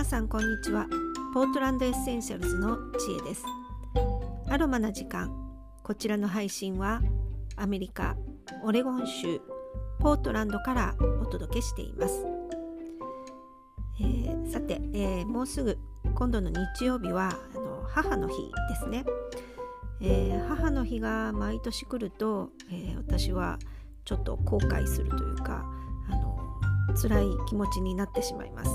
皆さんこんにちは。ポートランドエッセンシャルズの知恵です。アロマな時間、こちらの配信はアメリカオレゴン州ポートランドからお届けしています。さて、もうすぐ今度の日曜日は母の日ですね。母の日が毎年来ると、私はちょっと後悔するというか辛い気持ちになってしまいます。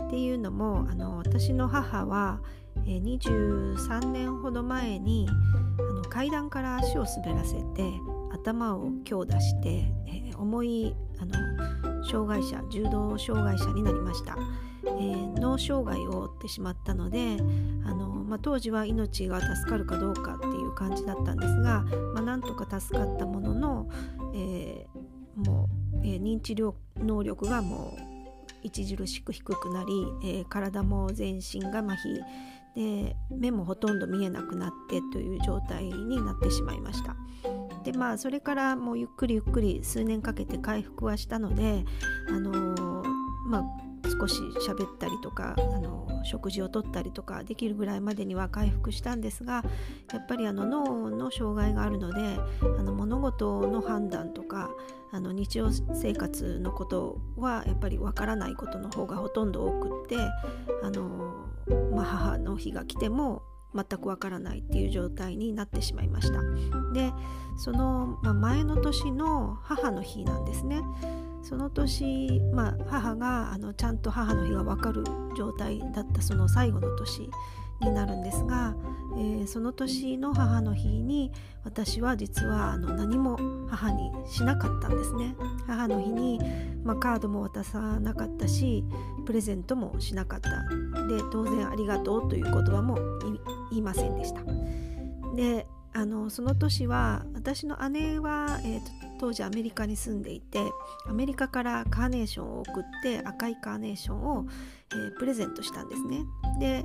っていうのも私の母は23年ほど前に階段から足を滑らせて頭を強打して、重い障害者、重度障害者になりました。脳障害を負ってしまったので当時は命が助かるかどうかっていう感じだったんですが、なんとか助かったものの、認知能力がもう著しく低くなり、体も全身が麻痺で目もほとんど見えなくなってという状態になってしまいました。でそれからもうゆっくり数年かけて回復はしたので少し喋ったりとか食事をとったりとかできるぐらいまでには回復したんですが、やっぱり脳の障害があるので物事の判断とか日常生活のことはやっぱりわからないことの方がほとんど多くって母の日が来ても全くわからないっていう状態になってしまいました。でその、前の年の母の日なんですね。その年、母がちゃんと母の日が分かる状態だったその最後の年になるんですが、その年の母の日に私は実は何も母にしなかったんですね。母の日に、カードも渡さなかったしプレゼントもしなかった。で当然ありがとうという言葉も言いませんでした。でその年は私の姉は、当時アメリカに住んでいてアメリカからカーネーションを送って赤いカーネーションを、プレゼントしたんですね。で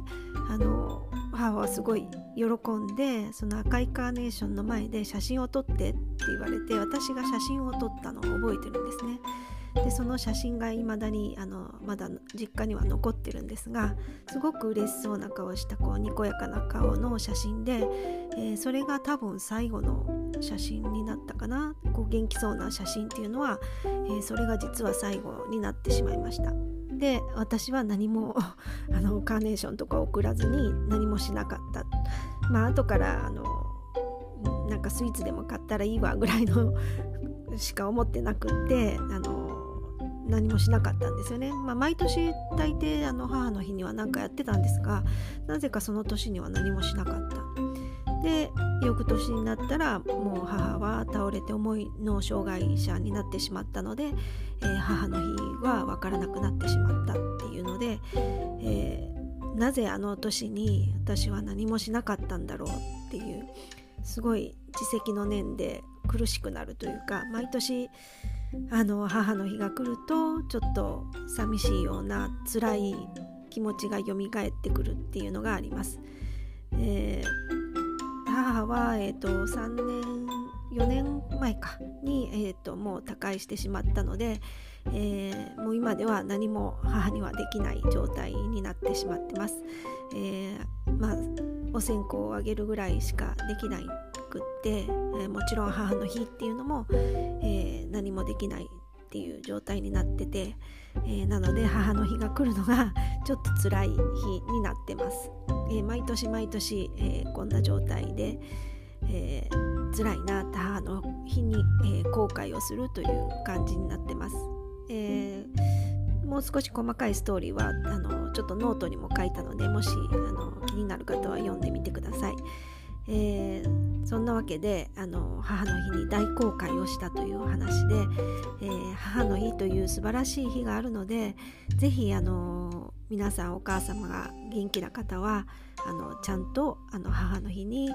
母はすごい喜んでその赤いカーネーションの前で写真を撮ってって言われて私が写真を撮ったのを覚えてるんですね。でその写真がいまだにまだ実家には残ってるんですが、すごく嬉しそうな顔したにこやかな顔の写真で、それが多分最後の写真になったかな。元気そうな写真っていうのは、それが実は最後になってしまいました。で私は何もカーネーションとか送らずに何もしなかった。後からなんかスイーツでも買ったらいいわぐらいのしか思ってなくって何もしなかったんですよね。毎年大抵母の日には何かやってたんですが、なぜかその年には何もしなかった。で翌年になったらもう母は倒れて重い脳障害者になってしまったので、母の日は分からなくなってしまったっていうので、なぜ年に私は何もしなかったんだろうっていうすごい自責の念で苦しくなるというか、毎年母の日が来るとちょっと寂しいような辛い気持ちが蘇ってくるっていうのがあります。母は、4年前に、もう他界してしまったので、もう今では何も母にはできない状態になってしまってます。お線香をあげるぐらいしかできないくって、もちろん母の日っていうのも、何もできないっていう状態になってて、なので母の日が来るのがちょっと辛い日になってます。毎年、こんな状態で、辛いなって母の日に、後悔をするという感じになってます。もう少し細かいストーリーはちょっとノートにも書いたので、もし気になる方は読んでみてください。そんなわけで母の日に大後悔をしたという話で、母の日という素晴らしい日があるので、ぜひ皆さんお母様が元気な方はちゃんと母の日に、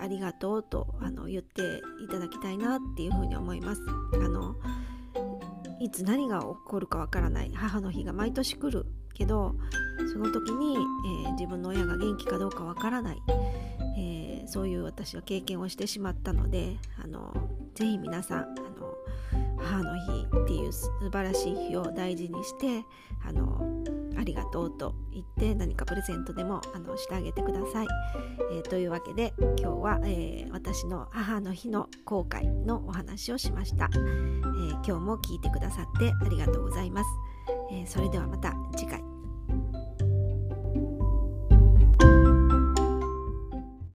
ありがとうと言っていただきたいなっていうふうに思います。いつ何が起こるかわからない。母の日が毎年来るけど、その時に、自分の親が元気かどうかわからない、そういう私は経験をしてしまったので、ぜひ皆さん母の日っていう素晴らしい日を大事にしてありがとうと言って何かプレゼントでもしてあげてください。というわけで今日は、私の母の日の後悔のお話をしました。今日も聞いてくださってありがとうございます。それではまた